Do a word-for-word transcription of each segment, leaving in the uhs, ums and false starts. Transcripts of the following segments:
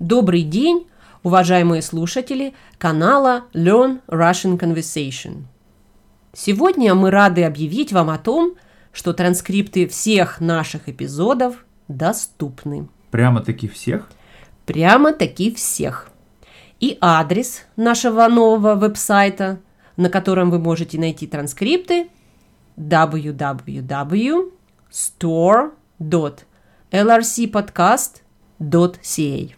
Добрый день, уважаемые слушатели канала Learn Russian Conversation. Сегодня мы рады объявить вам о том, что транскрипты всех наших эпизодов доступны. Прямо-таки всех? Прямо-таки всех. И адрес нашего нового веб-сайта, на котором вы можете найти транскрипты, дабл ю дабл ю дабл ю точка стор точка эл эр си подкаст точка си эй.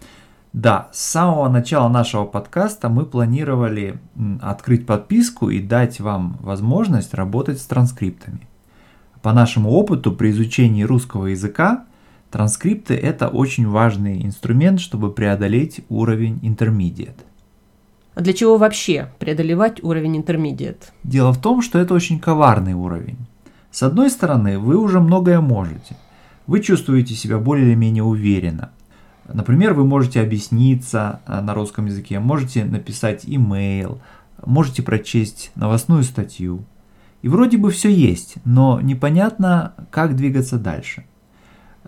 Да, с самого начала нашего подкаста мы планировали открыть подписку и дать вам возможность работать с транскриптами. По нашему опыту при изучении русского языка транскрипты – это очень важный инструмент, чтобы преодолеть уровень intermediate. А для чего вообще преодолевать уровень intermediate? Дело в том, что это очень коварный уровень. С одной стороны, вы уже многое можете. Вы чувствуете себя более-менее уверенно. Например, вы можете объясниться на русском языке, можете написать имейл, можете прочесть новостную статью. И вроде бы все есть, но непонятно, как двигаться дальше.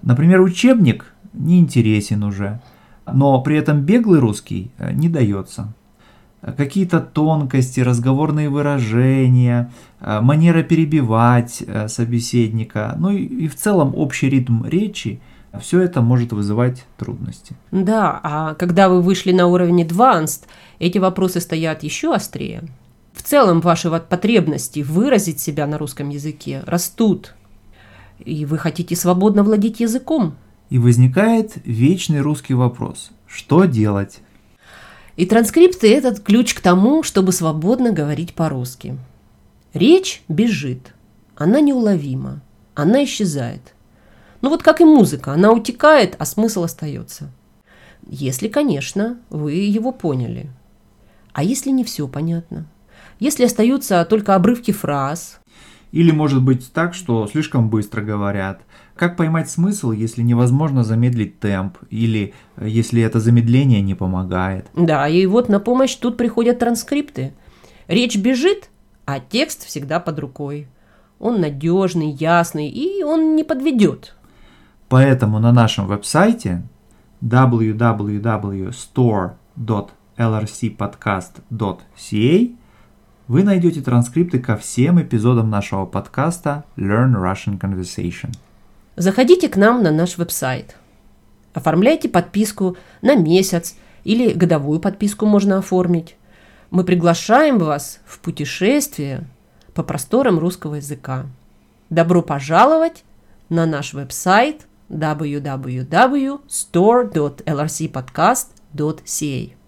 Например, учебник не интересен уже, но при этом беглый русский не дается. Какие-то тонкости, разговорные выражения, манера перебивать собеседника, ну и, и в целом общий ритм речи. Все это может вызывать трудности. Да, а когда вы вышли на уровень advanced, эти вопросы стоят еще острее. В целом ваши потребности выразить себя на русском языке растут, и вы хотите свободно владеть языком. И возникает вечный русский вопрос: что делать? И транскрипты – этот ключ к тому, чтобы свободно говорить по-русски. Речь бежит, она неуловима, она исчезает. Ну вот как и музыка, она утекает, а смысл остается. Если, конечно, вы его поняли. А если не все понятно? Если остаются только обрывки фраз? Или может быть так, что слишком быстро говорят. Как поймать смысл, если невозможно замедлить темп? Или если это замедление не помогает? Да, и вот на помощь тут приходят транскрипты. Речь бежит, а текст всегда под рукой. Он надежный, ясный и он не подведет. Поэтому на нашем веб-сайте дабл ю дабл ю дабл ю точка стор точка эл эр си подкаст точка си эй вы найдете транскрипты ко всем эпизодам нашего подкаста Learn Russian Conversation. Заходите к нам на наш веб-сайт. Оформляйте подписку на месяц или годовую подписку можно оформить. Мы приглашаем вас в путешествие по просторам русского языка. Добро пожаловать на наш веб-сайт дабл ю дабл ю дабл ю точка стор точка эл эр си подкаст точка си эй.